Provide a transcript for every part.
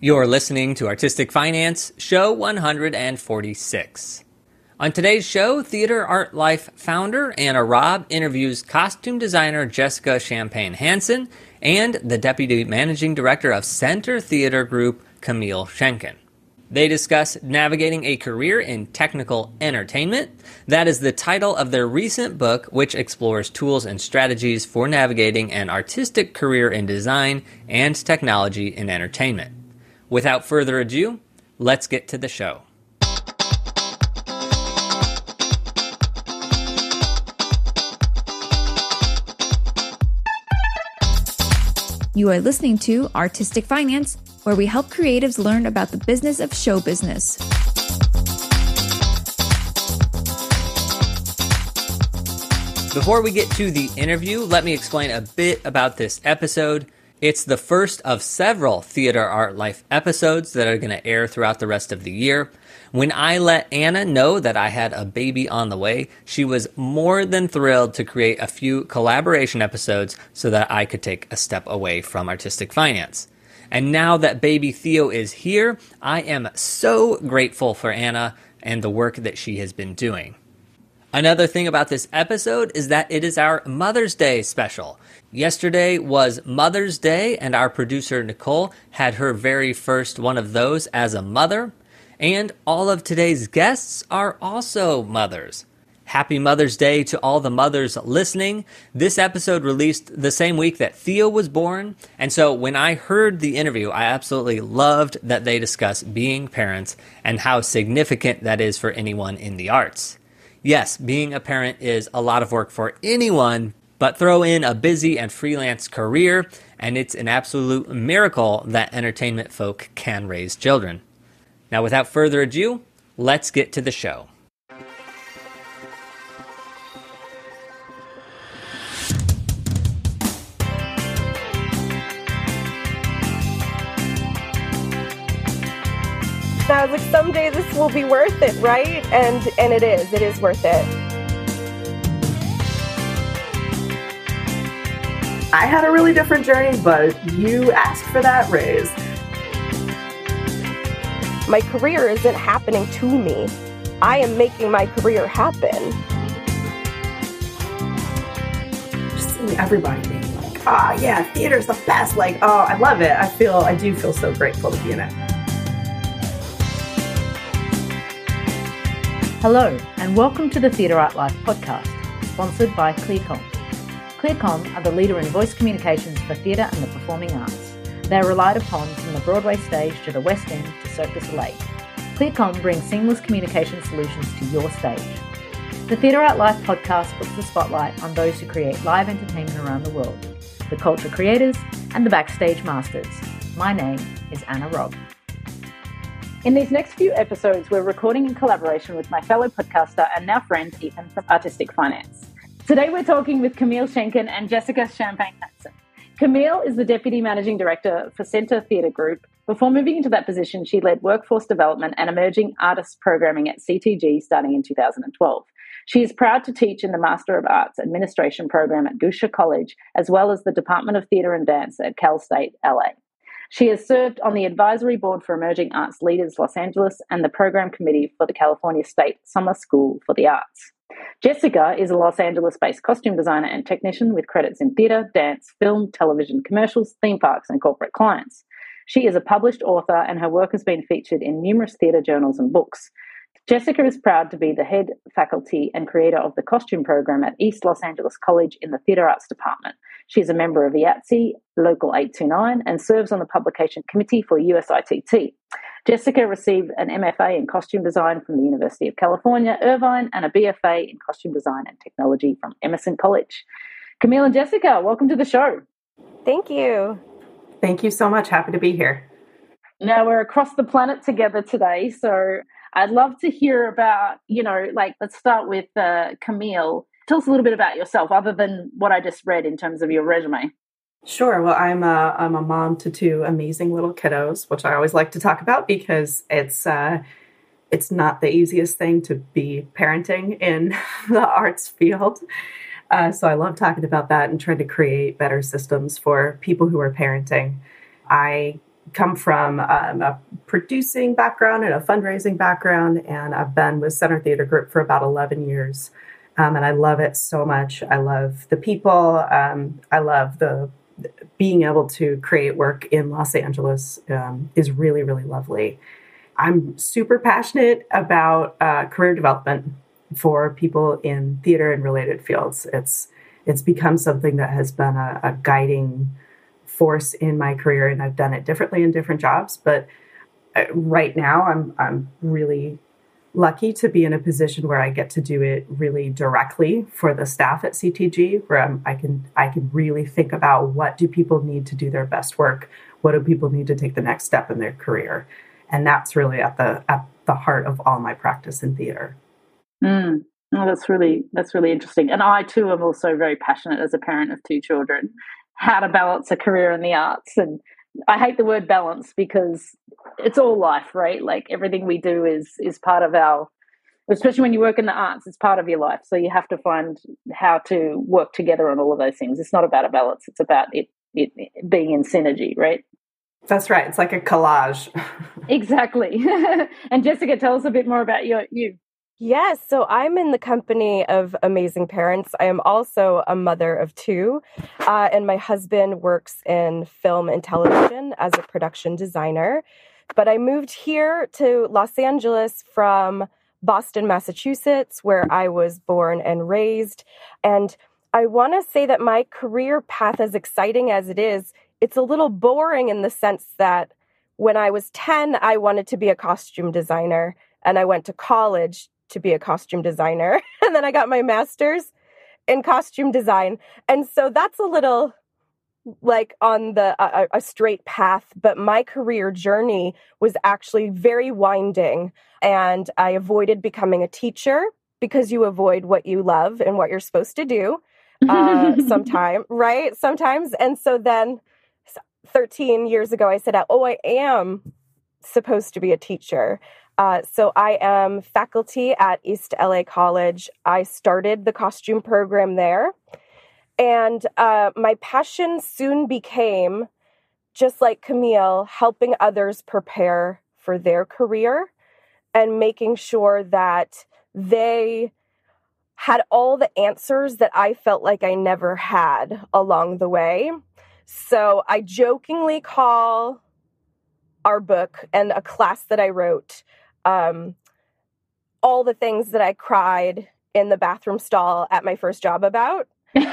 You're listening to Artistic Finance, show 146. On today's show, Theatre Art Life founder Anna Robb interviews costume designer Jessica Champagne Hansen and the deputy managing director of Center Theatre Group, Camille Schenkkan. They discuss navigating a career in technical entertainment. That is the title of their recent book, which explores tools and strategies for navigating an artistic career in design and technology in entertainment. Without further ado, let's get to the show. You are listening to Artistic Finance, where we help creatives learn about the business of show business. Before we get to the interview, let me explain a bit about this episode. It's the first of several Theatre Art Life episodes that are going to air throughout the rest of the year. When I let Anna know that I had a baby on the way, she was more than thrilled to create a few collaboration episodes so that I could take a step away from Artistic Finance. And now that baby Theo is here, I am so grateful for Anna and the work that she has been doing. Another thing about this episode is that it is our Mother's Day special. Yesterday was Mother's Day, and our producer Nicole had her very first one of those as a mother. And all of today's guests are also mothers. Happy Mother's Day to all the mothers listening. This episode released the same week that Theo was born, and so when I heard the interview, I absolutely loved that they discuss being parents and how significant that is for anyone in the arts. Yes, being a parent is a lot of work for anyone, but throw in a busy and freelance career, and it's an absolute miracle that entertainment folk can raise children. Now, without further ado, let's get to the show. I was like, someday this will be worth it, right? And it is worth it. I had a really different journey, but you asked for that raise. My career isn't happening to me. I am making my career happen. Just seeing everybody being like, oh yeah, theater's the best. Like, oh, I love it. I do feel so grateful to be in it. Hello, and welcome to the Theatre Art Life podcast, sponsored by ClearCom. ClearCom are the leader in voice communications for theatre and the performing arts. They are relied upon from the Broadway stage to the West End to Cirque du Soleil. ClearCom brings seamless communication solutions to your stage. The Theatre Art Life podcast puts the spotlight on those who create live entertainment around the world, the culture creators and the backstage masters. My name is Anna Robb. In these next few episodes, we're recording in collaboration with my fellow podcaster and now friend Ethan from Artistic Finance. Today, we're talking with Camille Schenkkan and Jessica Champagne Hansen. Camille is the Deputy Managing Director for Center Theatre Group. Before moving into that position, she led workforce development and emerging artists programming at CTG starting in 2012. She is proud to teach in the Master of Arts Administration program at Goucher College, as well as the Department of Theatre and Dance at Cal State LA. She has served on the Advisory Board for Emerging Arts Leaders Los Angeles and the Program Committee for the California State Summer School for the Arts. Jessica is a Los Angeles-based costume designer and technician with credits in theatre, dance, film, television, commercials, theme parks, and corporate clients. She is a published author and her work has been featured in numerous theatre journals and books. Jessica is proud to be the head faculty and creator of the costume program at East Los Angeles College in the Theatre Arts Department. She is a member of IATSE, Local 829, and serves on the publication committee for USITT. Jessica received an MFA in costume design from the University of California, Irvine, and a BFA in costume design and technology from Emerson College. Camille and Jessica, welcome to the show. Thank you. Thank you so much. Happy to be here. Now, we're across the planet together today, so I'd love to hear about, let's start with Camille. Tell us a little bit about yourself, other than what I just read in terms of your resume. Sure. Well, I'm a mom to two amazing little kiddos, which I always like to talk about because it's not the easiest thing to be parenting in the arts field. So I love talking about that and trying to create better systems for people who are parenting. I come from a producing background and a fundraising background, and I've been with Center Theatre Group for about 11 years, and I love it so much. I love the people. I love the being able to create work in Los Angeles is really, really lovely. I'm super passionate about career development for people in theater and related fields. It's become something that has been a guiding force in my career, and I've done it differently in different jobs. But right now, I'm really lucky to be in a position where I get to do it really directly for the staff at CTG, where I can really think about what do people need to do their best work, what do people need to take the next step in their career, and that's really at the heart of all my practice in theater. Mm. Oh, that's really interesting. And I too am also very passionate as a parent of two children, how to balance a career in the arts. And I hate the word balance because it's all life, right? Like everything we do is part of our, especially when you work in the arts, it's part of your life. So you have to find how to work together on all of those things. It's not about a balance. It's about it being in synergy, right? That's right. It's like a collage. Exactly. And Jessica, tell us a bit more about you. Yes, so I'm in the company of amazing parents. I am also a mother of two, and my husband works in film and television as a production designer. But I moved here to Los Angeles from Boston, Massachusetts, where I was born and raised. And I want to say that my career path, as exciting as it is, it's a little boring in the sense that when I was 10, I wanted to be a costume designer, and I went to college to be a costume designer. And then I got my master's in costume design. And so that's a little like on a straight path, but my career journey was actually very winding. And I avoided becoming a teacher because you avoid what you love and what you're supposed to do sometimes. And so then 13 years ago, I said, oh, I am supposed to be a teacher. So I am faculty at East LA College. I started the costume program there. And my passion soon became, just like Camille, helping others prepare for their career and making sure that they had all the answers that I felt like I never had along the way. So I jokingly call our book and a class that I wrote all the things that I cried in the bathroom stall at my first job about. Yeah.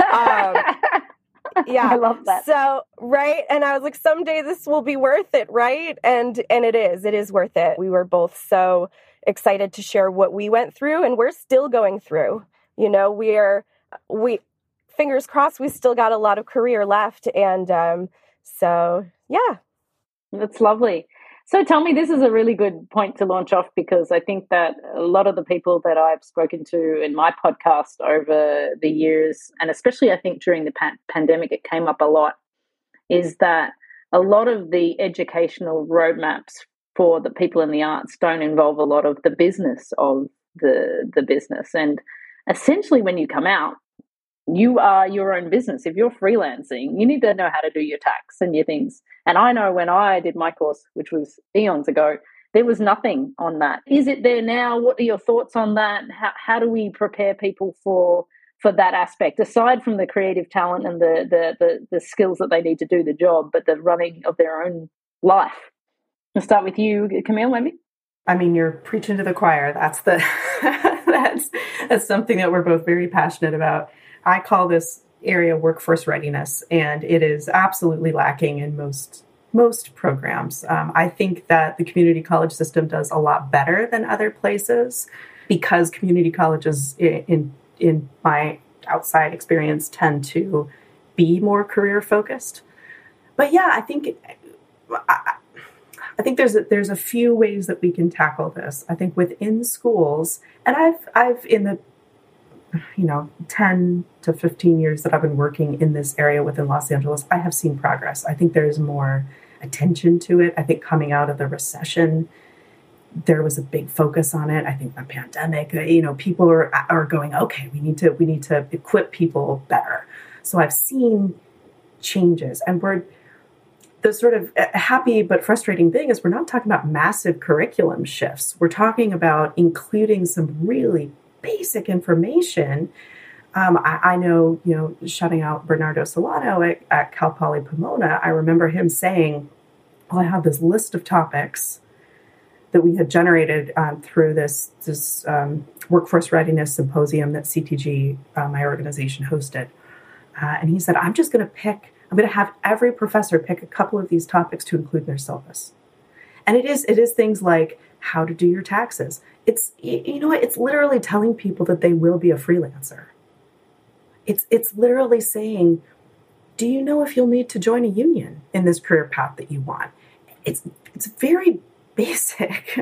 I love that. So, right. And I was like, someday this will be worth it. Right. And it is worth it. We were both so excited to share what we went through, and we're still going through, we fingers crossed, we still got a lot of career left. And so, yeah. That's lovely. So tell me, this is a really good point to launch off, because I think that a lot of the people that I've spoken to in my podcast over the years, and especially I think during the pandemic, it came up a lot, is that a lot of the educational roadmaps for the people in the arts don't involve a lot of the business of the business. And essentially when you come out, you are your own business. If you're freelancing, you need to know how to do your tax and your things. And I know when I did my course, which was eons ago, there was nothing on that. Is it there now? What are your thoughts on that? How do we prepare people for that aspect, aside from the creative talent and the skills that they need to do the job, but the running of their own life? I'll start with you, Camille, maybe? I mean, you're preaching to the choir. That's something that we're both very passionate about. I call this area workforce readiness, and it is absolutely lacking in most programs. I think that the community college system does a lot better than other places, because community colleges, in my outside experience, tend to be more career focused. But yeah, I think there's a few ways that we can tackle this. I think within schools, and I've in the 10 to 15 years that I've been working in this area within Los Angeles, I have seen progress. I think there's more attention to it. I think coming out of the recession, there was a big focus on it. I think the pandemic, people are going, okay, we need to equip people better. So I've seen changes, and the sort of happy but frustrating thing is we're not talking about massive curriculum shifts. We're talking about including some really basic information. I know, you know, shouting out Bernardo Solano at Cal Poly Pomona, I remember him saying, well, I have this list of topics that we had generated through this workforce readiness symposium that CTG, my organization, hosted. And he said, I'm going to have every professor pick a couple of these topics to include in their syllabus. And it is things like how to do your taxes. It's, you know, it's literally telling people that they will be a freelancer. It's literally saying, do you know if you'll need to join a union in this career path that you want? It's very basic,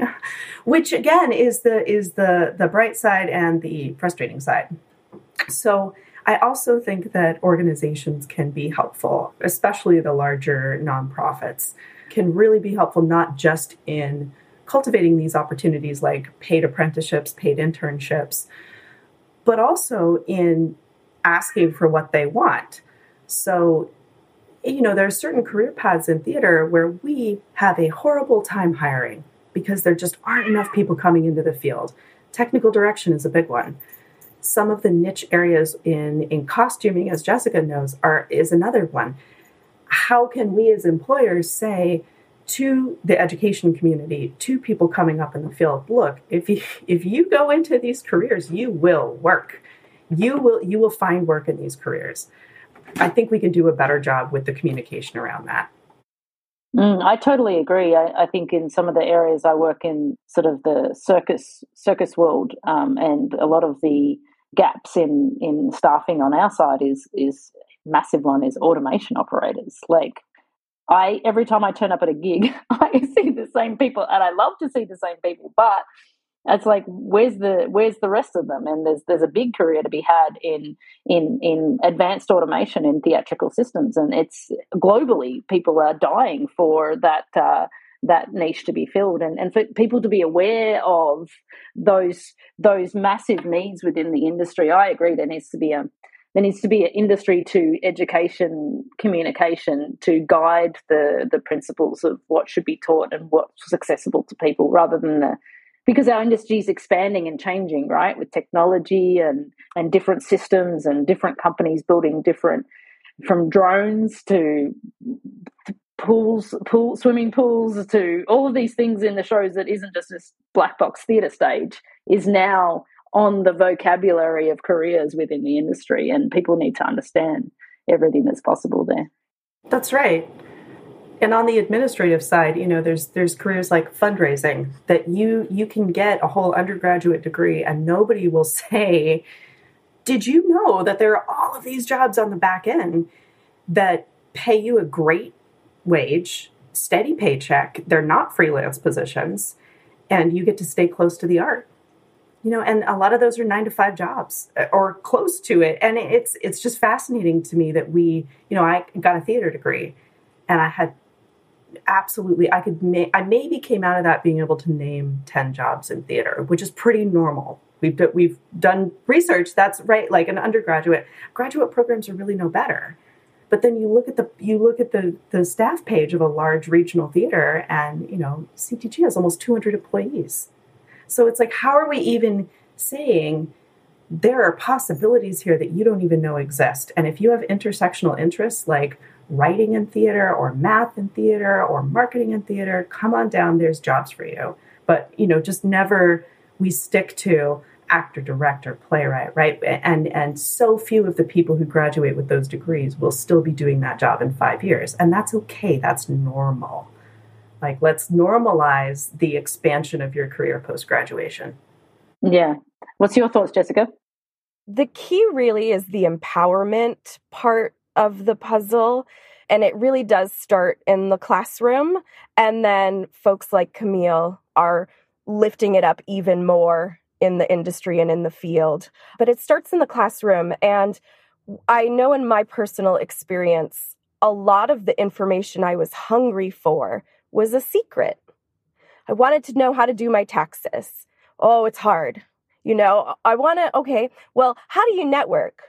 which again is the bright side and the frustrating side. So I also think that organizations can be helpful, especially the larger nonprofits, can really be helpful not just in cultivating these opportunities like paid apprenticeships, paid internships, but also in asking for what they want. So, you know, there are certain career paths in theater where we have a horrible time hiring because there just aren't enough people coming into the field. Technical direction is a big one. Some of the niche areas in costuming, as Jessica knows, is another one. How can we as employers say to the education community, to people coming up in the field, look, if you go into these careers, you will work. You will find work in these careers. I think we can do a better job with the communication around that. I totally agree. I think in some of the areas I work in, sort of the circus world, and a lot of the gaps in staffing on our side is massive. One is automation operators. Like every time I turn up at a gig, I see the same people, and I love to see the same people, but it's like, where's the rest of them? And there's a big career to be had in advanced automation in theatrical systems, and it's globally people are dying for that niche to be filled, and for people to be aware of those massive needs within the industry. I agree there needs to be an industry to education communication to guide the principles of what should be taught and what's accessible to people, rather than because our industry is expanding and changing, right, with technology and different systems and different companies building different, from drones to swimming pools to all of these things in the shows that isn't just this black box theatre stage, is now on the vocabulary of careers within the industry, and people need to understand everything that's possible there. That's right. And on the administrative side, you know, there's careers like fundraising that you can get a whole undergraduate degree and nobody will say, did you know that there are all of these jobs on the back end that pay you a great wage, steady paycheck, they're not freelance positions, and you get to stay close to the art. You know, and a lot of those are 9-to-5 jobs or close to it. And it's just fascinating to me that we, you know, I got a theater degree and I had I maybe came out of that being able to name 10 jobs in theater, which is pretty normal. We've done research. That's right. Like an undergraduate, graduate programs are really no better. But then you look at the staff page of a large regional theater, and you know CTG has almost 200 employees. So it's like, how are we even saying there are possibilities here that you don't even know exist? And if you have intersectional interests like writing in theater or math in theater or marketing in theater, come on down, there's jobs for you. But, you know, just never, we stick to actor, director, playwright, right? And so few of the people who graduate with those degrees will still be doing that job in 5 years. And that's okay. That's normal. Like, let's normalize the expansion of your career post-graduation. Yeah. What's your thoughts, Jessica? The key really is the empowerment part of the puzzle. And it really does start in the classroom. And then folks like Camille are lifting it up even more in the industry and in the field. But it starts in the classroom. And I know in my personal experience, a lot of the information I was hungry for was a secret. I wanted to know how to do my taxes. Oh, it's hard. You know, okay, well, how do you network?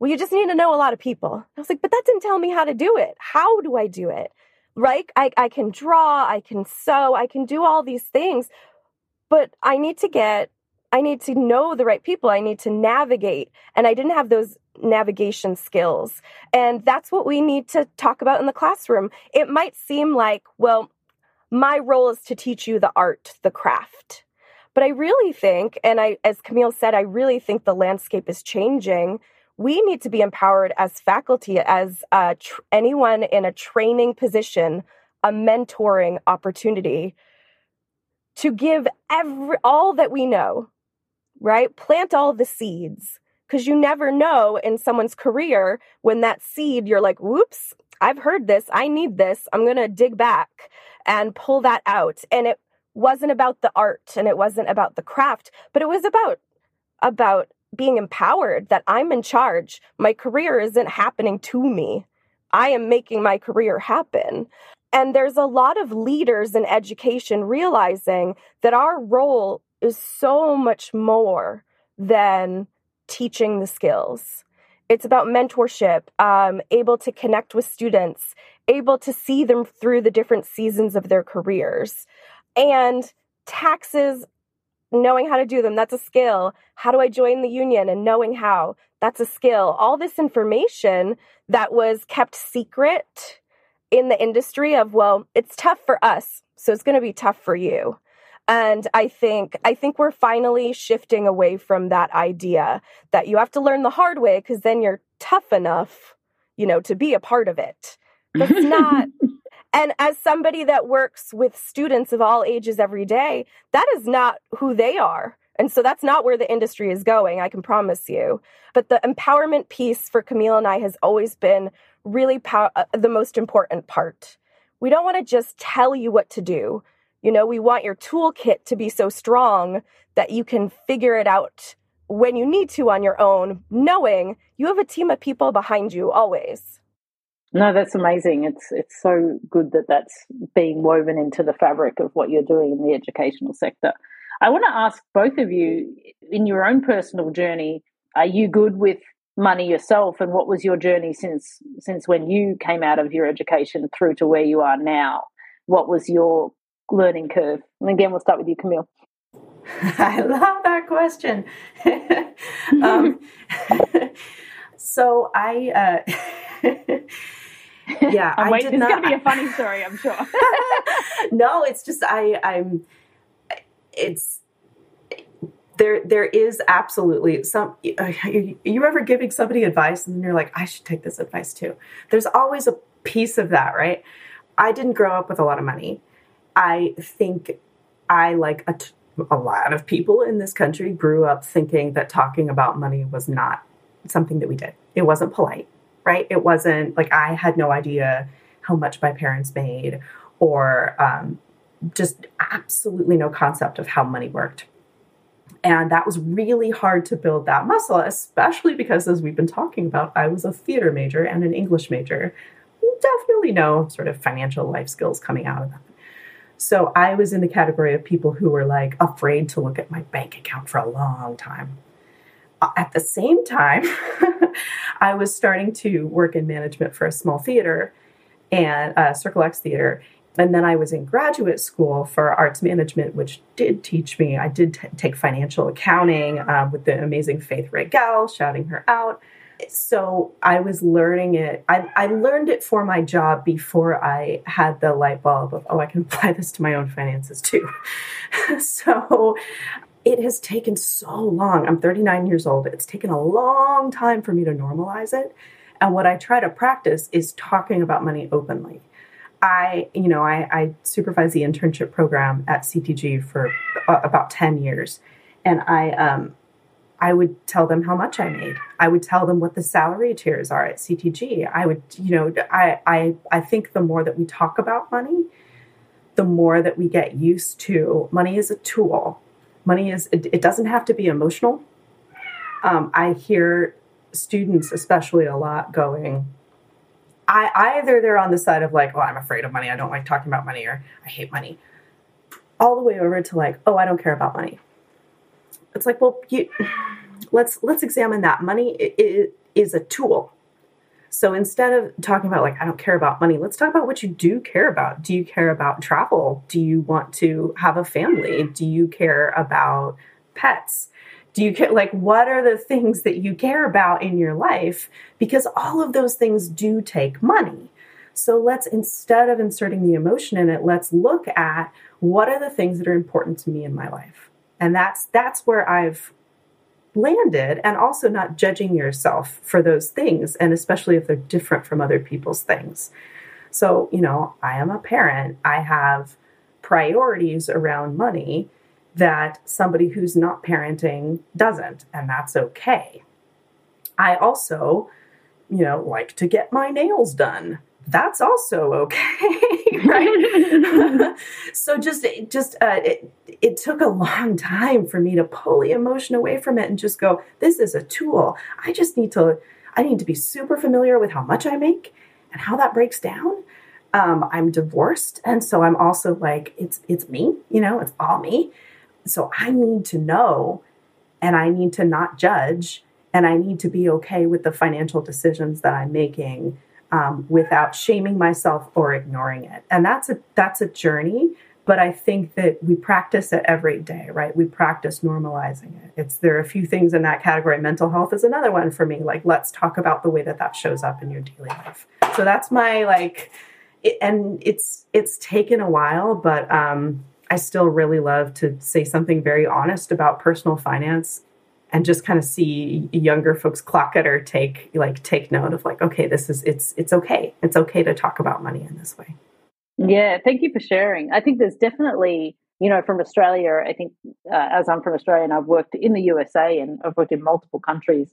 Well, you just need to know a lot of people. I was like, but that didn't tell me how to do it. How do I do it? right? I can draw, I can sew, I can do all these things, but I need to know the right people. I need to navigate. And I didn't have those navigation skills. And that's what we need to talk about in the classroom. It might seem like, well, my role is to teach you the art, the craft. But I really think, and as Camille said, I really think the landscape is changing. We need to be empowered as faculty, as anyone in a training position, a mentoring opportunity, to give all that we know, right? Plant all the seeds, because you never know in someone's career when that seed, you're like, whoops, I've heard this, I need this, I'm going to dig back and pull that out. And it wasn't about the art and it wasn't about the craft, but it was about being empowered that I'm in charge. My career isn't happening to me. I am making my career happen. And there's a lot of leaders in education realizing that our role is so much more than teaching the skills. It's about mentorship, able to connect with students, able to see them through the different seasons of their careers. And taxes, knowing how to do them, that's a skill. How do I join the union and knowing how? That's a skill. All this information that was kept secret in the industry of, well, it's tough for us, so it's going to be tough for you. And I think we're finally shifting away from that idea that you have to learn the hard way because then you're tough enough, to be a part of it. That's not. And as somebody that works with students of all ages every day, that is not who they are. And so that's not where the industry is going, I can promise you. But the empowerment piece for Camille and I has always been really the most important part. We don't want to just tell you what to do. We want your toolkit to be so strong that you can figure it out when you need to on your own, knowing you have a team of people behind you always. No, that's amazing. It's so good that that's being woven into the fabric of what you're doing in the educational sector. I want to ask both of you, in your own personal journey, are you good with money yourself, and what was your journey since when you came out of your education through to where you are now? What was your learning curve? And again, we'll start with you, Camille. I love that question. So I... yeah, I'm waiting. It's going to be a funny story, I'm sure. No, it's just there is absolutely some. You ever giving somebody advice and then you're like, I should take this advice too. There's always a piece of that, right? I didn't grow up with a lot of money. I think I, like a lot of people in this country, grew up thinking that talking about money was not something that we did. It wasn't polite, right? It wasn't like, I had no idea how much my parents made, or just absolutely no concept of how money worked. And that was really hard to build that muscle, especially because, as we've been talking about, I was a theater major and an English major. Definitely no sort of financial life skills coming out of that. So I was in the category of people who were like afraid to look at my bank account for a long time. At the same time, I was starting to work in management for a small theater, and Circle X Theater. And then I was in graduate school for arts management, which did teach me. I did take financial accounting with the amazing Faith Ray Gowell, shouting her out. So I was learning it. I learned it for my job before I had the light bulb of, oh, I can apply this to my own finances too. So it has taken so long. I'm 39 years old. It's taken a long time for me to normalize it. And what I try to practice is talking about money openly. I supervised the internship program at CTG for about 10 years. And I would tell them how much I made. I would tell them what the salary tiers are at CTG. I would, I think the more that we talk about money, the more that we get used to money as a tool. Money is, it doesn't have to be emotional. I hear students, especially a lot, going, either they're on the side of like, oh, I'm afraid of money, I don't like talking about money, or I hate money, all the way over to like, oh, I don't care about money. It's like, well, let's examine that. Money is a tool. So instead of talking about like, I don't care about money, let's talk about what you do care about. Do you care about travel? Do you want to have a family? Do you care about pets? Do you care, like, what are the things that you care about in your life? Because all of those things do take money. So let's, instead of inserting the emotion in it, let's look at what are the things that are important to me in my life. And that's where I've landed, and also not judging yourself for those things, and especially if they're different from other people's things. So, you know, I am a parent. I have priorities around money that somebody who's not parenting doesn't, and that's okay. I also, you know, like to get my nails done. That's also okay, right? So it took a long time for me to pull the emotion away from it and just go, this is a tool. I need to be super familiar with how much I make and how that breaks down. I'm divorced. And so I'm also like, it's me, you know, it's all me. So I need to know, and I need to not judge, and I need to be okay with the financial decisions that I'm making, without shaming myself or ignoring it. And that's a journey, but I think that we practice it every day, right? We practice normalizing it. There are a few things in that category. Mental health is another one for me. Like, let's talk about the way that that shows up in your daily life. So that's my, like, it's taken a while, but I still really love to say something very honest about personal finance, and just kind of see younger folks clock it or take note of like, okay, this is, it's okay. It's okay to talk about money in this way. Yeah. Thank you for sharing. I think there's definitely, you know, from Australia, I think as I'm from Australia and I've worked in the USA and I've worked in multiple countries,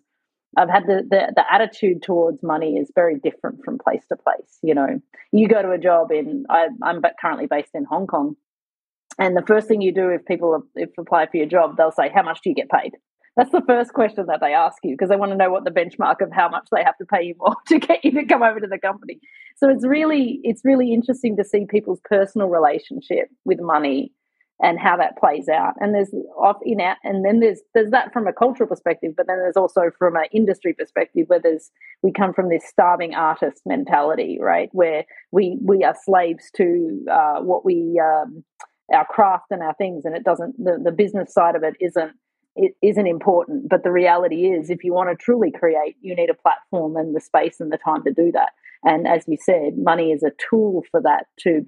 I've had the attitude towards money is very different from place to place. You know, you go to a job I'm currently based in Hong Kong. And the first thing you do if apply for your job, they'll say, how much do you get paid? That's the first question that they ask you because they want to know what the benchmark of how much they have to pay you more to get you to come over to the company. So it's really interesting to see people's personal relationship with money and how that plays out. And there's that from a cultural perspective, but then there's also from an industry perspective where we come from this starving artist mentality, right? Where we are slaves to what we our craft and our things, and it doesn't the business side of it isn't. It isn't important, but the reality is if you want to truly create, you need a platform and the space and the time to do that. And as you said, money is a tool for that, for you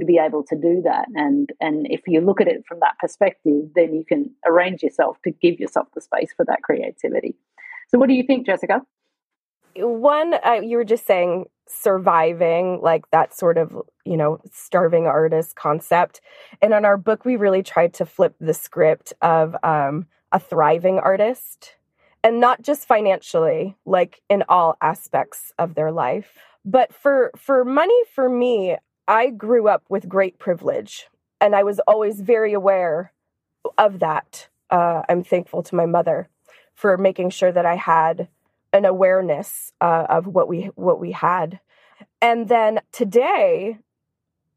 to be able to do that. And if you look at it from that perspective, then you can arrange yourself to give yourself the space for that creativity. So what do you think, Jessica? One, you were just saying surviving, like that sort of, you know, starving artist concept. And in our book, we really tried to flip the script of a thriving artist, and not just financially, like in all aspects of their life. But for money, for me, I grew up with great privilege, and I was always very aware of that. I'm thankful to my mother for making sure that I had an awareness of what we had. And then today,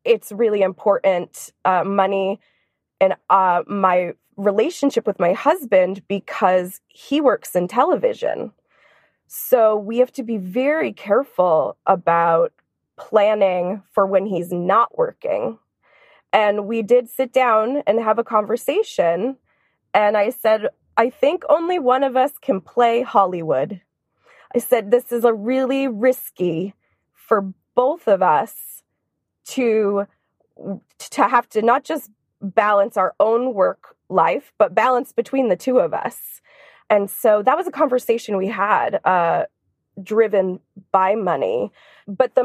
it's really important, money and my relationship with my husband, because he works in television. So we have to be very careful about planning for when he's not working. And we did sit down and have a conversation. And I said, I think only one of us can play Hollywood. I said, this is a really risky for both of us to have to not just balance our own work life, but balance between the two of us. And so that was a conversation we had, driven by money. But the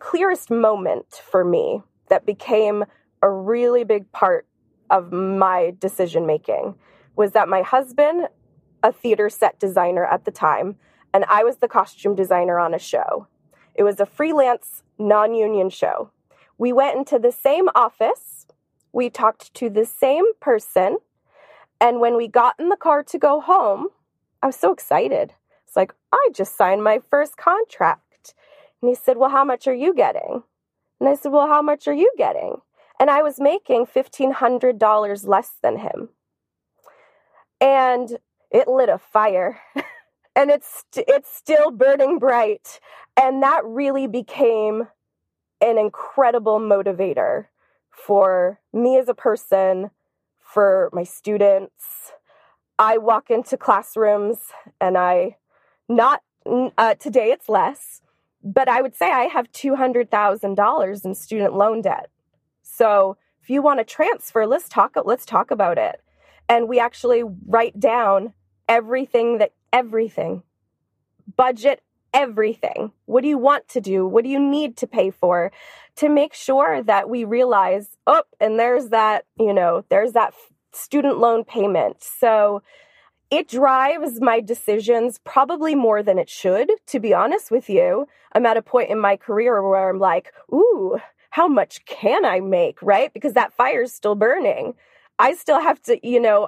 clearest moment for me that became a really big part of my decision-making was that my husband, a theater set designer at the time, and I was the costume designer on a show. It was a freelance, non-union show. We went into the same office. We talked to the same person. And when we got in the car to go home, I was so excited. It's like, I just signed my first contract. And he said, well, how much are you getting? And I said, well, how much are you getting? And I was making $1,500 less than him. And it lit a fire and it's still burning bright. And that really became an incredible motivator for me as a person, for my students. I walk into classrooms and today it's less, but I would say I have $200,000 in student loan debt. So if you want to transfer, let's talk about it. And we actually write down everything, budget, everything. What do you want to do? What do you need to pay for? To make sure that we realize, and there's that student loan payment. So it drives my decisions probably more than it should, to be honest with you. I'm at a point in my career where I'm like, ooh, how much can I make, right? Because that fire's still burning. I still have to,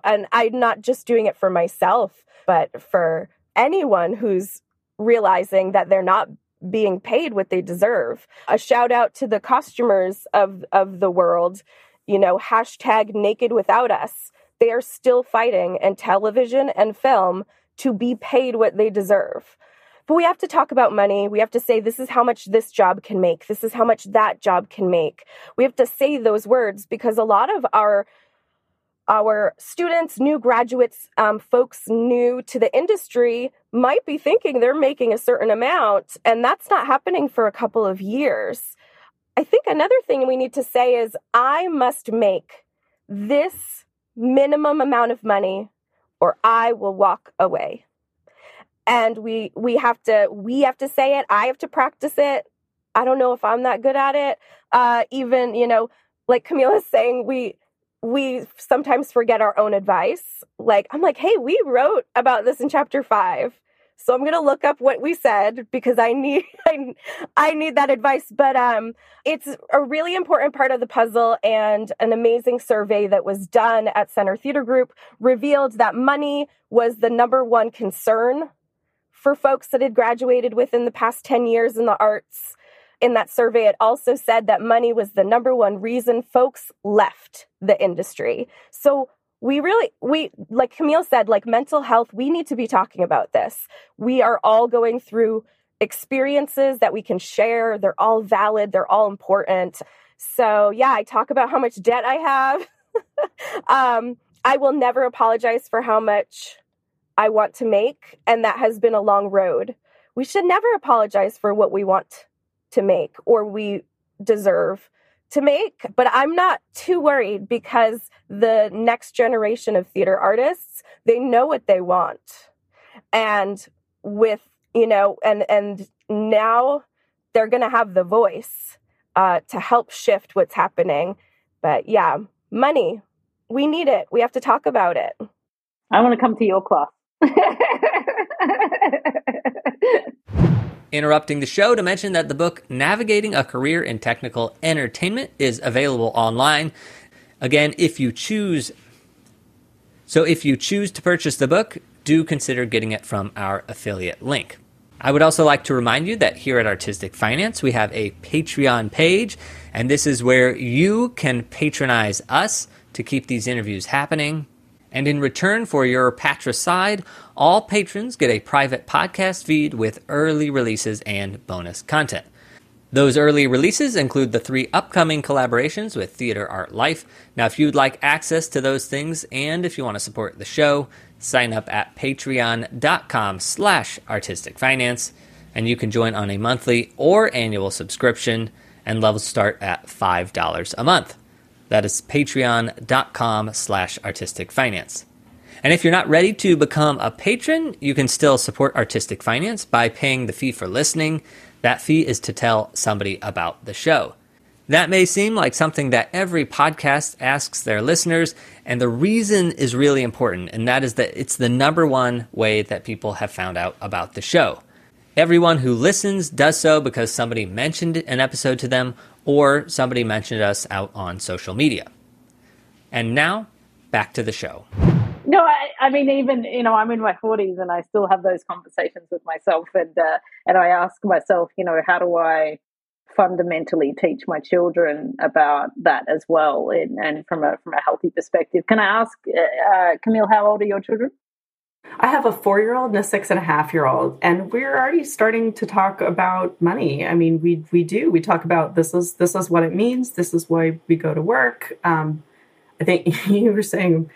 and I'm not just doing it for myself, but for anyone who's realizing that they're not being paid what they deserve. A shout out to the costumers of the world, #NakedWithoutUs. They are still fighting in television and film to be paid what they deserve. But we have to talk about money. We have to say, this is how much this job can make. This is how much that job can make. We have to say those words because a lot of our students, new graduates, folks new to the industry might be thinking they're making a certain amount, and that's not happening for a couple of years. I think another thing we need to say is I must make this minimum amount of money or I will walk away. And we have to say it. I have to practice it. I don't know if I'm that good at it. Like Camille is saying, we sometimes forget our own advice. Like, I'm like, hey, we wrote about this in chapter 5. So I'm going to look up what we said because I need that advice. But it's a really important part of the puzzle, and an amazing survey that was done at Center Theatre Group revealed that money was the number one concern for folks that had graduated within the past 10 years in the arts. In that survey, it also said that money was the number one reason folks left the industry. So we like Camille said, like mental health, we need to be talking about this. We are all going through experiences that we can share. They're all valid. They're all important. So yeah, I talk about how much debt I have. I will never apologize for how much I want to make. And that has been a long road. We should never apologize for what we want to make or we deserve to make. But I'm not too worried because the next generation of theater artists, they know what they want. And with, and now they're going to have the voice to help shift what's happening. But yeah, money, we need it. We have to talk about it. I want to come to your class. Interrupting the show to mention that the book Navigating a Career in Technical Entertainment is available online. Again, if you choose to purchase the book, do consider getting it from our affiliate link. I would also like to remind you that here at Artistic Finance, we have a Patreon page, and this is where you can patronize us to keep these interviews happening. And in return for your patricide, all patrons get a private podcast feed with early releases and bonus content. Those early releases include the 3 upcoming collaborations with Theatre Art Life. Now, if you'd like access to those things, and if you want to support the show, sign up at patreon.com/artisticfinance, and you can join on a monthly or annual subscription, and levels start at $5 a month. That is patreon.com/artisticfinance. And if you're not ready to become a patron, you can still support Artistic Finance by paying the fee for listening. That fee is to tell somebody about the show. That may seem like something that every podcast asks their listeners, and the reason is really important, and that is that it's the number one way that people have found out about the show. Everyone who listens does so because somebody mentioned an episode to them or somebody mentioned us out on social media. And now, back to the show. No, I mean, even, I'm in my 40s and I still have those conversations with myself. And I ask myself, how do I fundamentally teach my children about that as well? And from a healthy perspective, can I ask, Camille, how old are your children? I have a 4-year-old and a 6.5-year-old, and we're already starting to talk about money. I mean, we talk about this is what it means. This is why we go to work. I think you were saying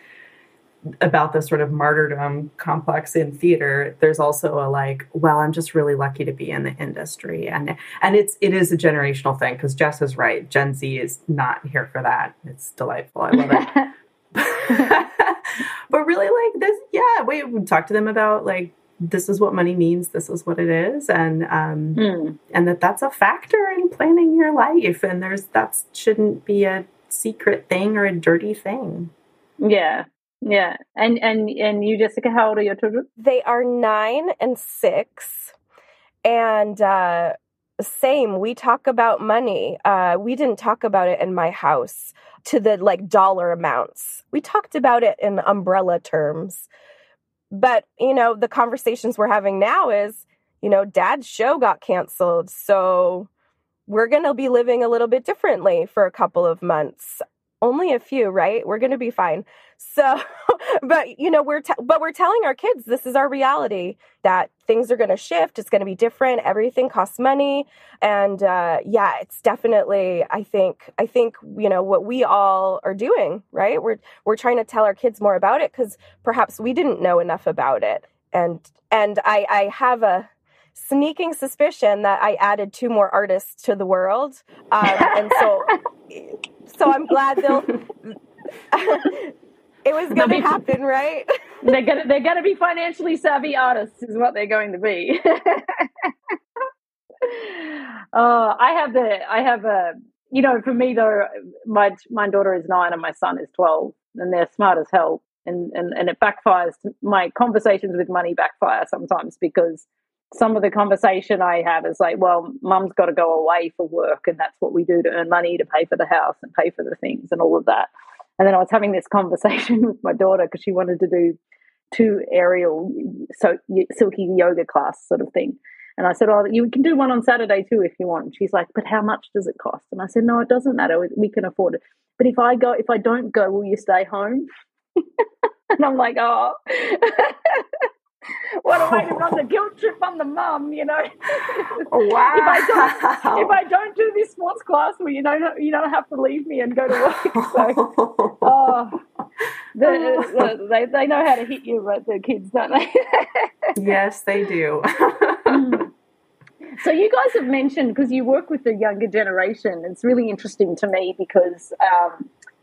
about this sort of martyrdom complex in theater. There's also a like, well, I'm just really lucky to be in the industry, and it is a generational thing because Jess is right. Gen Z is not here for that. It's delightful. I love it. But really, like this, yeah. We talk to them about like this is what money means. This is what it is, and that's a factor in planning your life. And that shouldn't be a secret thing or a dirty thing. Yeah, yeah. And you, Jessica, how old are your children? They are 9 and 6, and same. We talk about money. We didn't talk about it in my house. To the like dollar amounts. We talked about it in umbrella terms. But, the conversations we're having now is, Dad's show got canceled. So we're going to be living a little bit differently for a couple of months. Only a few, right? We're going to be fine. So, but, we're telling our kids this is our reality, that things are going to shift. It's going to be different. Everything costs money. And yeah, it's definitely, I think, what we all are doing, right? We're trying to tell our kids more about it because perhaps we didn't know enough about it. And I have a sneaking suspicion that I added 2 more artists to the world. And so I'm glad it was going to happen, right? They're going to be financially savvy artists is what they're going to be. For me though, my daughter is 9 and my son is 12 and they're smart as hell. And it backfires. My conversations with money backfire sometimes because some of the conversation I have is like, well, mum's got to go away for work and that's what we do to earn money to pay for the house and pay for the things and all of that. And then I was having this conversation with my daughter because she wanted to do 2 aerial silky yoga class sort of thing. And I said, oh, you can do one on Saturday too if you want. And she's like, but how much does it cost? And I said, no, it doesn't matter. We can afford it. But if I don't go, will you stay home? And I'm like, oh. What a way to run the guilt trip on the mum, Wow. If I don't do this sports class, well, you don't have to leave me and go to work. So, they know how to hit you, but the kids, don't they? Yes, they do. So you guys have mentioned, because you work with the younger generation, it's really interesting to me because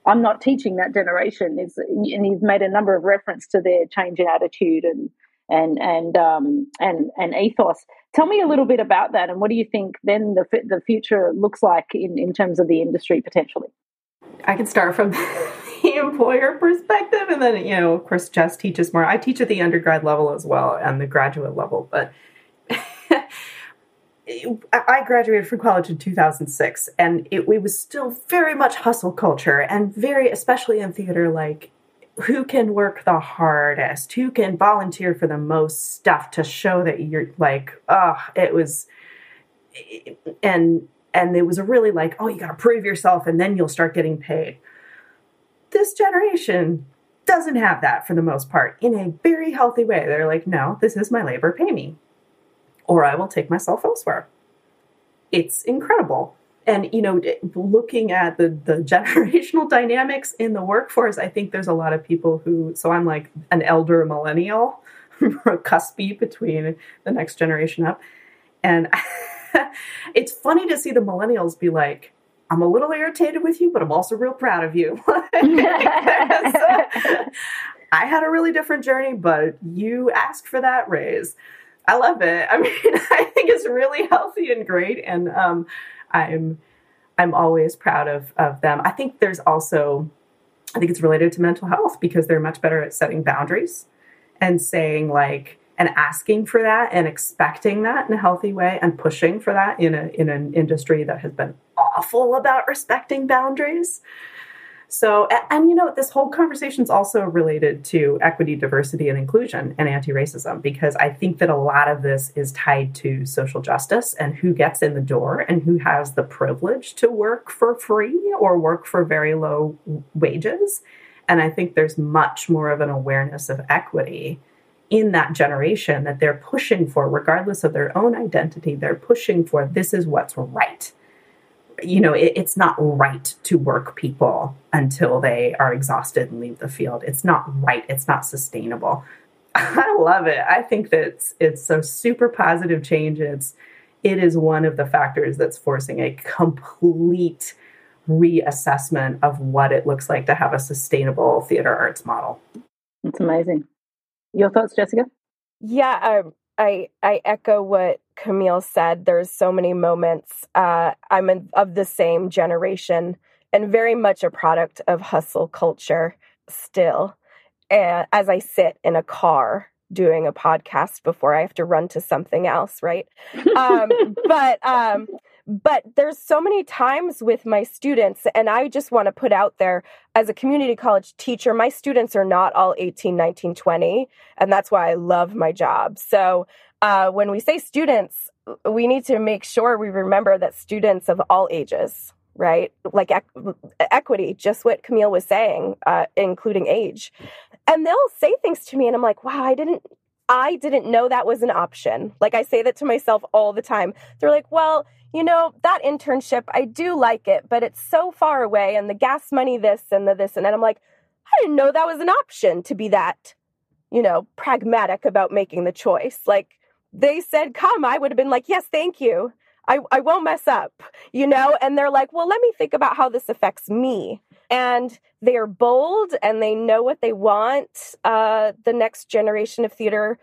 I'm not teaching that generation. And you've made a number of reference to their change in attitude and ethos. Tell me a little bit about that, and what do you think then the future looks like in terms of the industry potentially? I can start from the employer perspective, and then of course, Jess teaches more. I teach at the undergrad level as well and the graduate level, but I graduated from college in 2006, and it was still very much hustle culture, and very, especially in theater, like, who can work the hardest? Who can volunteer for the most stuff to show that you're like, and it was really like, oh, you got to prove yourself and then you'll start getting paid. This generation doesn't have that for the most part in a very healthy way. They're like, no, this is my labor, pay me, or I will take myself elsewhere. It's incredible. And, looking at the generational dynamics in the workforce, I think there's a lot of people so I'm like an elder millennial, or a cuspy between the next generation up. And it's funny to see the millennials be like, I'm a little irritated with you, but I'm also real proud of you. I had a really different journey, but you asked for that raise. I love it. I mean, I think it's really healthy and great. And, I'm always proud of them. I think I think it's related to mental health because they're much better at setting boundaries and saying and asking for that and expecting that in a healthy way and pushing for that in an industry that has been awful about respecting boundaries. So, this whole conversation is also related to equity, diversity, and inclusion and anti-racism, because I think that a lot of this is tied to social justice and who gets in the door and who has the privilege to work for free or work for very low wages. And I think there's much more of an awareness of equity in that generation that they're pushing for, regardless of their own identity, they're pushing for this is what's right. You know, it's not right to work people until they are exhausted and leave the field. It's not right. It's not sustainable. I love it. I think that it's a super positive change. It is one of the factors that's forcing a complete reassessment of what it looks like to have a sustainable theater arts model. It's amazing. Your thoughts, Jessica? Yeah, I echo what Camille said. There's so many moments. I'm of the same generation and very much a product of hustle culture still. And as I sit in a car doing a podcast before I have to run to something else, right? But there's so many times with my students, and I just want to put out there, as a community college teacher, my students are not all 18, 19, 20, and that's why I love my job. So when we say students, we need to make sure we remember that students of all ages, right? Like equity, just what Camille was saying, including age. And they'll say things to me, and I'm like, wow, I didn't know that was an option. Like, I say that to myself all the time. They're like, well, you know, that internship, I do like it, but it's so far away, and the gas money this and the this. And then I'm like, I didn't know that was an option to be that, you know, pragmatic about making the choice. Like, they said, come, I would have been like, yes, thank you. I won't mess up, you know? And they're like, well, let me think about how this affects me. And they are bold and they know what they want. The next generation of theater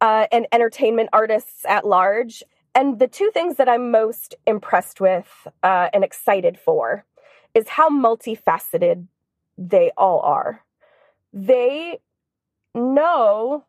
and entertainment artists at large. And the two things that I'm most impressed with and excited for is how multifaceted they all are. They know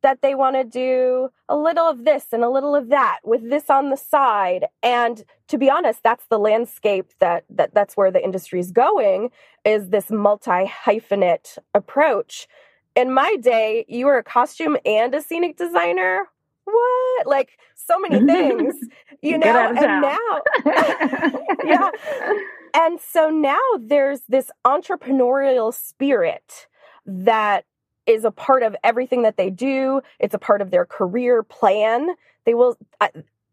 that they want to do a little of this and a little of that with this on the side. And to be honest, that's the landscape that's where the industry is going, is this multi-hyphenate approach. In my day, you were a costume and a scenic designer. What? Like, so many things, you know, and now, yeah. And so now there's this entrepreneurial spirit that is a part of everything that they do. It's a part of their career plan. They will,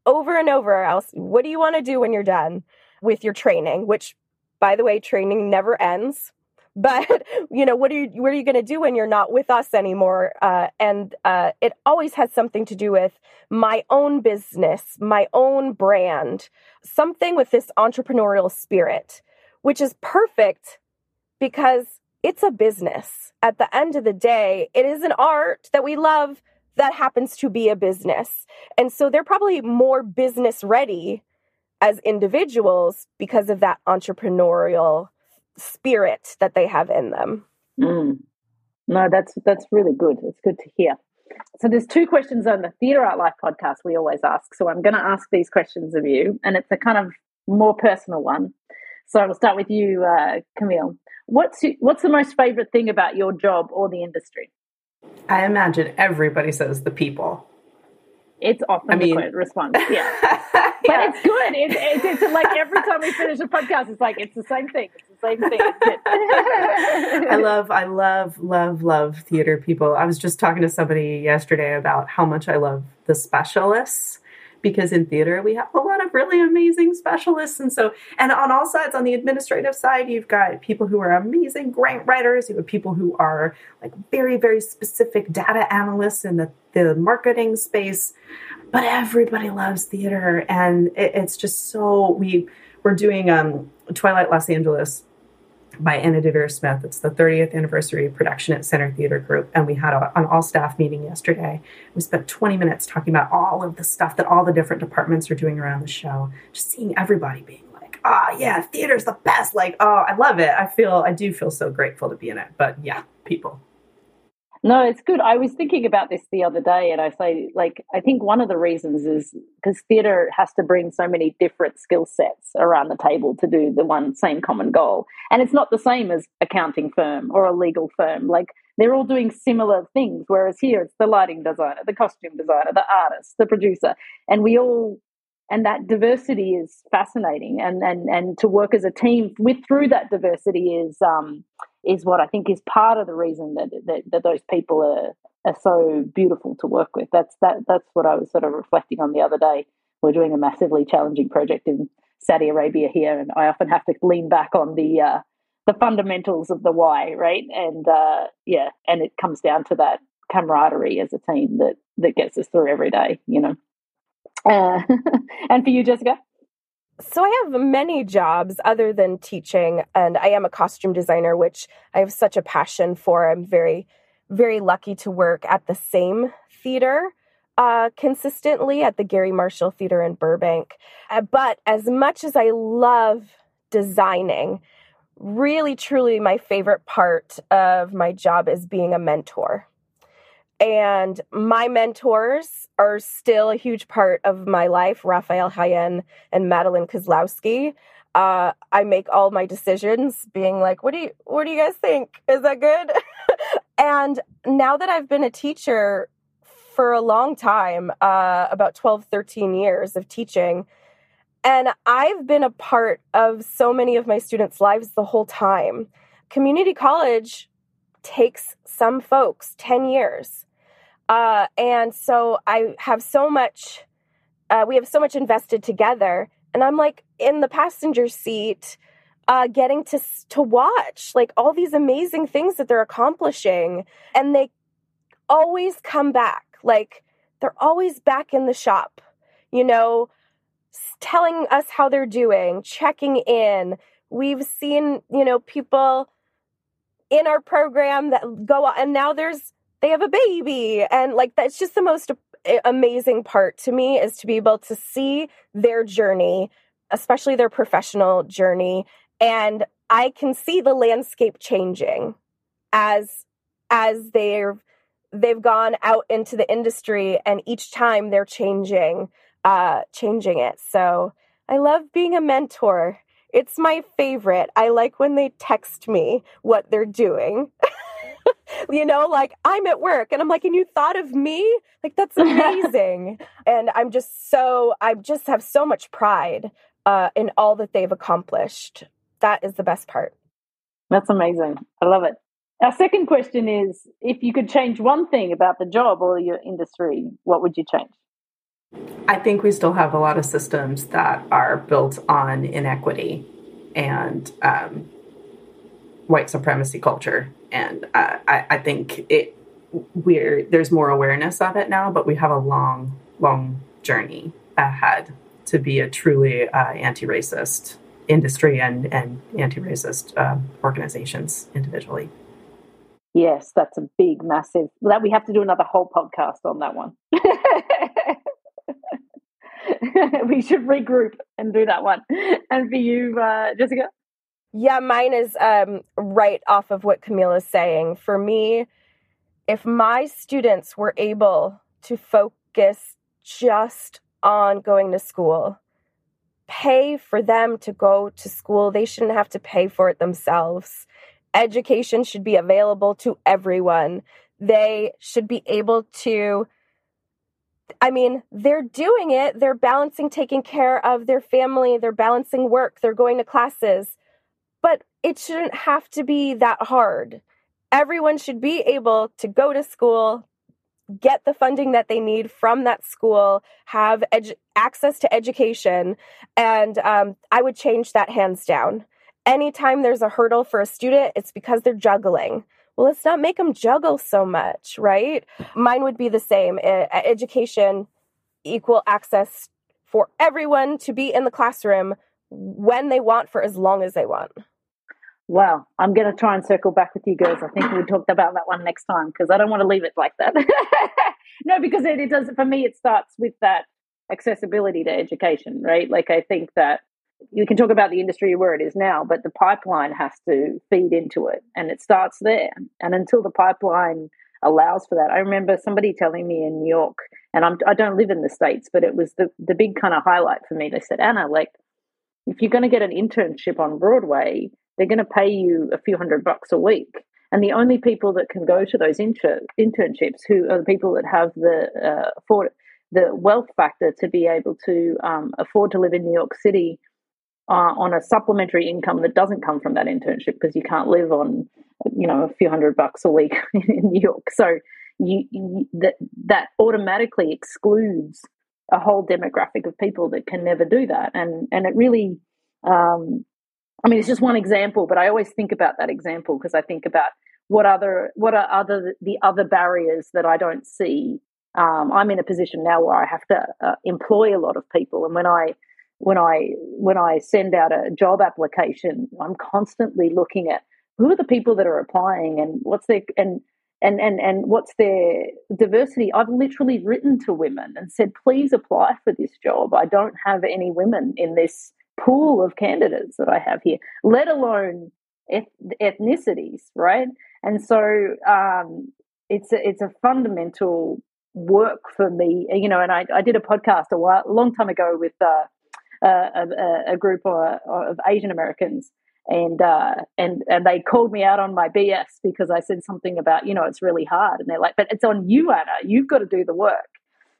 over and over, what do you want to do when you're done with your training? Which, by the way, training never ends. But, you know, what are you going to do when you're not with us anymore? And it always has something to do with my own business, my own brand, something with this entrepreneurial spirit, which is perfect because it's a business. At the end of the day, it is an art that we love that happens to be a business. And so they're probably more business ready as individuals because of that entrepreneurial spirit that they have in them. Mm. No, that's really good. It's good to hear. So there's two questions on the Theatre Art Life podcast we always ask. So I'm going to ask these questions of you, and it's a kind of more personal one. So I will start with you, Camille. What's the most favorite thing about your job or the industry? I imagine everybody says the people. It's often the response, yeah. But yeah. It's good. It's like every time we finish a podcast, it's like, it's the same thing. It's the same thing. I love theater people. I was just talking to somebody yesterday about how much I love the specialists, because in theater, we have a lot of really amazing specialists. And on all sides, on the administrative side, you've got people who are amazing grant writers. You have people who are like very, very specific data analysts in the marketing space. But everybody loves theater, and it's just so... We're doing Twilight Los Angeles by Anna Deavere Smith. It's the 30th anniversary production at Center Theatre Group, and we had an all-staff meeting yesterday. We spent 20 minutes talking about all of the stuff that all the different departments are doing around the show. Just seeing everybody being like, oh, yeah, theater's the best. Like, oh, I love it. I do feel so grateful to be in it. But, yeah, people. No, it's good. I was thinking about this the other day, and I say, like, I think one of the reasons is because theatre has to bring so many different skill sets around the table to do the one same common goal. And it's not the same as accounting firm or a legal firm. Like, they're all doing similar things, whereas here it's the lighting designer, the costume designer, the artist, the producer. And we all... And that diversity is fascinating, and to work as a team through that diversity is what I think is part of the reason that those people are so beautiful to work with. That's what I was sort of reflecting on the other day. We're doing a massively challenging project in Saudi Arabia here, and I often have to lean back on the fundamentals of the why, right? And and it comes down to that camaraderie as a team that gets us through every day, you know. And for you, Jessica? So I have many jobs other than teaching, and I am a costume designer, which I have such a passion for. I'm very, very lucky to work at the same theater consistently at the Gary Marshall Theater in Burbank. But as much as I love designing, really, truly my favorite part of my job is being a mentor. And my mentors are still a huge part of my life, Rafael Hayen and Madeline Kozlowski. I make all my decisions being like, what do you guys think? Is that good? And now that I've been a teacher for a long time, about 12, 13 years of teaching, and I've been a part of so many of my students' lives the whole time. Community college takes some folks 10 years. And so I have so much, we have so much invested together. And I'm like in the passenger seat, getting to watch like all these amazing things that they're accomplishing. And they always come back. Like they're always back in the shop, you know, telling us how they're doing, checking in. We've seen, you know, people in our program that go on, and now they have a baby, and like that's just the most amazing part to me, is to be able to see their journey, especially their professional journey, and I can see the landscape changing as they've gone out into the industry, and each time they're changing it. So I love being a mentor. It's my favorite. I like when they text me what they're doing. You know, like I'm at work and I'm like, and you thought of me? Like, that's amazing. And I just have so much pride in all that they've accomplished. That is the best part. That's amazing. I love it. Our second question is, if you could change one thing about the job or your industry, what would you change? I think we still have a lot of systems that are built on inequity and white supremacy culture. And I think there's more awareness of it now, but we have a long, long journey ahead to be a truly anti-racist industry and anti-racist organizations individually. Yes, that's a big, massive... That we have to do another whole podcast on that one. We should regroup and do that one. And for you, Jessica? Yeah, mine is right off of what Camille is saying. For me, if my students were able to focus just on going to school, pay for them to go to school. They shouldn't have to pay for it themselves. Education should be available to everyone. They should be able to... I mean, they're doing it. They're balancing taking care of their family. They're balancing work. They're going to classes. But it shouldn't have to be that hard. Everyone should be able to go to school, get the funding that they need from that school, have access to education. And I would change that hands down. Anytime there's a hurdle for a student, it's because they're juggling. Well, let's not make them juggle so much, right? Mine would be the same. Education, equal access for everyone to be in the classroom when they want for as long as they want. Wow. I'm going to try and circle back with you girls. I think we talked about that one next time because I don't want to leave it like that. No, because it does, for me, it starts with that accessibility to education, right? Like I think that you can talk about the industry where it is now, but the pipeline has to feed into it, and it starts there. And until the pipeline allows for that, I remember somebody telling me in New York, and I don't live in the States, but it was the big kind of highlight for me. They said, Anna, like, if you're going to get an internship on Broadway, they're going to pay you a few $100 a week. And the only people that can go to those internships who are the people that have the wealth factor to be able to afford to live in New York City on a supplementary income that doesn't come from that internship, because you can't live on, you know, a few $100 a week in New York. So that automatically excludes a whole demographic of people that can never do that. And it really, I mean, it's just one example, but I always think about that example because I think about what are the other barriers that I don't see. I'm in a position now where I have to employ a lot of people, and when I send out a job application, I'm constantly looking at who are the people that are applying and what's their and what's their diversity. I've literally written to women and said, please apply for this job. I don't have any women in this pool of candidates that I have here, let alone ethnicities, right? And so it's a fundamental work for me, you know. And I did a podcast a long time ago with a group of Asian Americans, and they called me out on my BS because I said something about, you know, it's really hard, and they're like, but it's on you, Anna. You've got to do the work.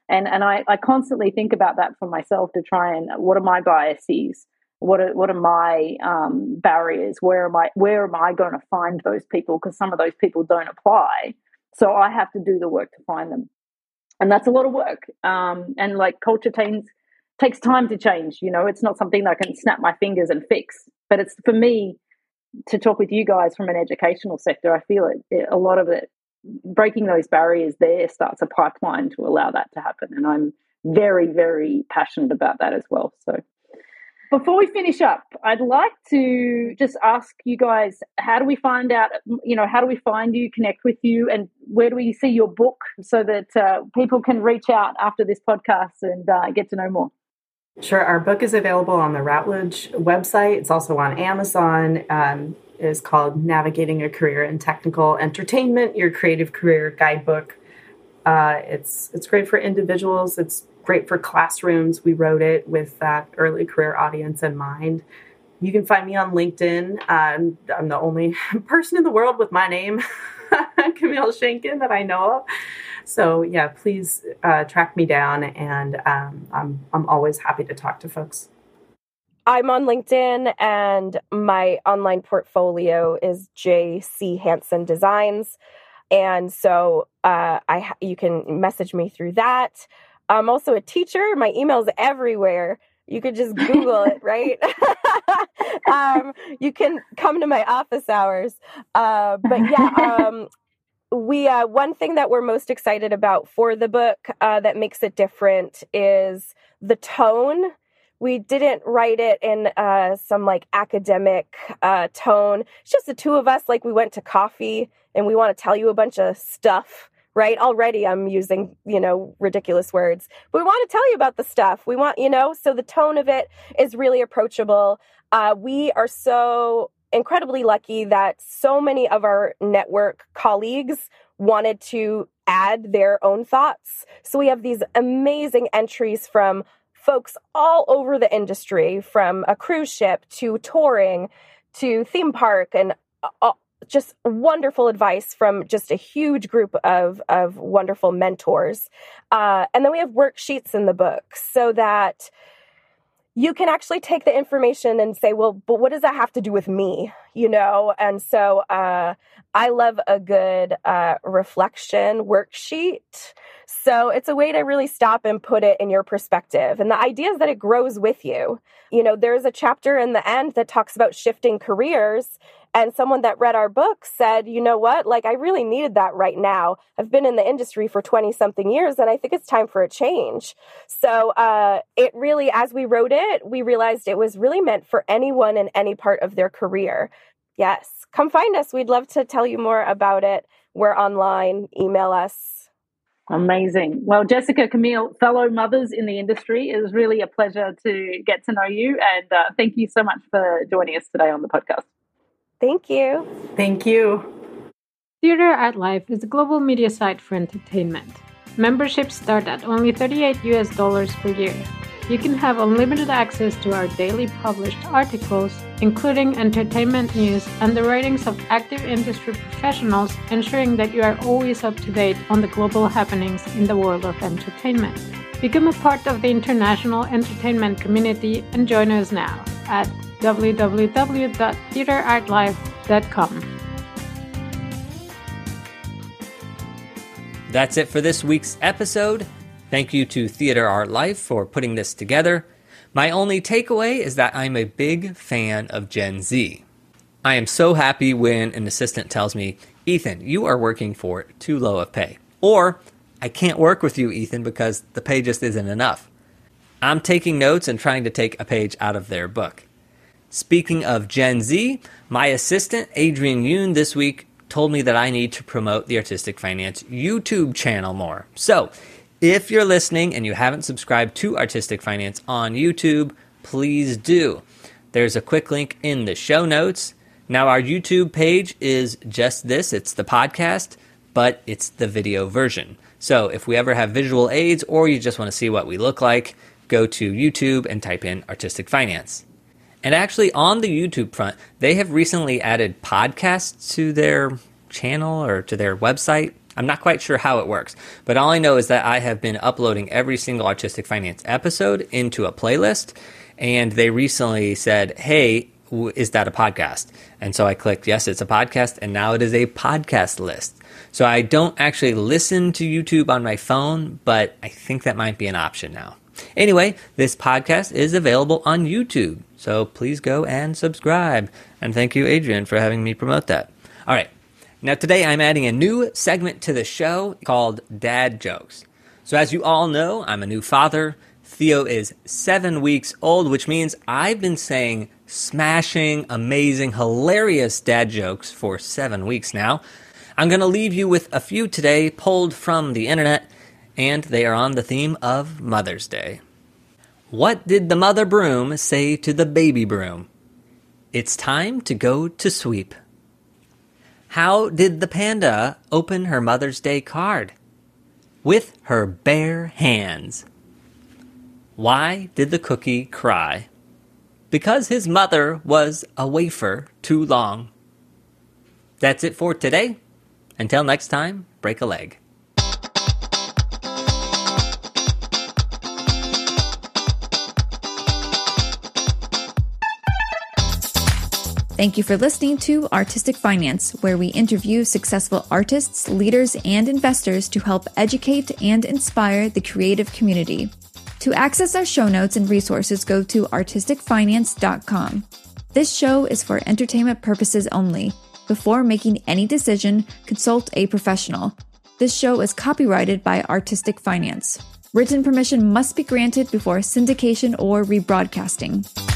And I constantly think about that for myself to try and what are my biases? What are my barriers? Where am I going to find those people? Because some of those people don't apply, so I have to do the work to find them, and that's a lot of work. And like culture takes time to change. You know, it's not something that I can snap my fingers and fix. But it's for me to talk with you guys from an educational sector. I feel it a lot of it. Breaking those barriers there starts a pipeline to allow that to happen. And I'm very, very passionate about that as well. So before we finish up, I'd like to just ask you guys, how do we find out, you know, how do we find you, connect with you, and where do we see your book so that people can reach out after this podcast and get to know more? Sure. Our book is available on the Routledge website. It's also on Amazon. Is called Navigating a Career in Technical Entertainment, Your Creative Career Guidebook. It's great for individuals. It's great for classrooms. We wrote it with that early career audience in mind. You can find me on LinkedIn. I'm the only person in the world with my name, Camille Schenkkan, that I know of. So yeah, please track me down, and I'm always happy to talk to folks. I'm on LinkedIn, and my online portfolio is J.C. Hansen Designs. And so you can message me through that. I'm also a teacher. My email's everywhere. You could just Google it, right? You can come to my office hours. We one thing that we're most excited about for the book that makes it different is the tone. We didn't write it in some like academic tone. It's just the two of us. Like, we went to coffee and we want to tell you a bunch of stuff, right? Already I'm using, you know, ridiculous words, but we want to tell you about the stuff we want, you know, so the tone of it is really approachable. We are so incredibly lucky that so many of our network colleagues wanted to add their own thoughts. So we have these amazing entries from folks all over the industry, from a cruise ship to touring to theme park, and just wonderful advice from just a huge group of wonderful mentors. And then we have worksheets in the book so that you can actually take the information and say, well, but what does that have to do with me? You know? And so I love a good reflection worksheet. So it's a way to really stop and put it in your perspective. And the idea is that it grows with you. You know, there's a chapter in the end that talks about shifting careers. And someone that read our book said, you know what, like, I really needed that right now. I've been in the industry for 20-something years, and I think it's time for a change. So it really, as we wrote it, we realized it was really meant for anyone in any part of their career. Yes. Come find us. We'd love to tell you more about it. We're online. Email us. Amazing. Well, Jessica, Camille, fellow mothers in the industry, it was really a pleasure to get to know you. And thank you so much for joining us today on the podcast. Thank you. Thank you. Theatre Art Life is a global media site for entertainment. Memberships start at only $38 per year. You can have unlimited access to our daily published articles, including entertainment news and the writings of active industry professionals, ensuring that you are always up to date on the global happenings in the world of entertainment. Become a part of the international entertainment community and join us now at www.theaterartlife.com. That's it for this week's episode. Thank you to Theatre Art Life for putting this together. My only takeaway is that I'm a big fan of Gen Z. I am so happy when an assistant tells me, Ethan, you are working for too low of pay. Or, I can't work with you, Ethan, because the pay just isn't enough. I'm taking notes and trying to take a page out of their book. Speaking of Gen Z, my assistant, Adrian Yoon, this week told me that I need to promote the Artistic Finance YouTube channel more. So, if you're listening and you haven't subscribed to Artistic Finance on YouTube, please do. There's a quick link in the show notes. Now, our YouTube page is just this. It's the podcast, but it's the video version. So if we ever have visual aids or you just want to see what we look like, go to YouTube and type in Artistic Finance. And actually, on the YouTube front, they have recently added podcasts to their channel or to their website. I'm not quite sure how it works, but all I know is that I have been uploading every single Artistic Finance episode into a playlist, and they recently said, hey, is that a podcast? And so I clicked, yes, it's a podcast, and now it is a podcast list. So I don't actually listen to YouTube on my phone, but I think that might be an option now. Anyway, this podcast is available on YouTube, so please go and subscribe. And thank you, Adrian, for having me promote that. All right. Now, today I'm adding a new segment to the show called Dad Jokes. So as you all know, I'm a new father. Theo is 7 weeks old, which means I've been saying smashing, amazing, hilarious dad jokes for 7 weeks now. I'm going to leave you with a few today pulled from the internet, and they are on the theme of Mother's Day. What did the mother broom say to the baby broom? It's time to go to sweep. How did the panda open her Mother's Day card? With her bare hands. Why did the cookie cry? Because his mother was a wafer too long. That's it for today. Until next time, break a leg. Thank you for listening to Artistic Finance, where we interview successful artists, leaders, and investors to help educate and inspire the creative community. To access our show notes and resources, go to artisticfinance.com. This show is for entertainment purposes only. Before making any decision, consult a professional. This show is copyrighted by Artistic Finance. Written permission must be granted before syndication or rebroadcasting.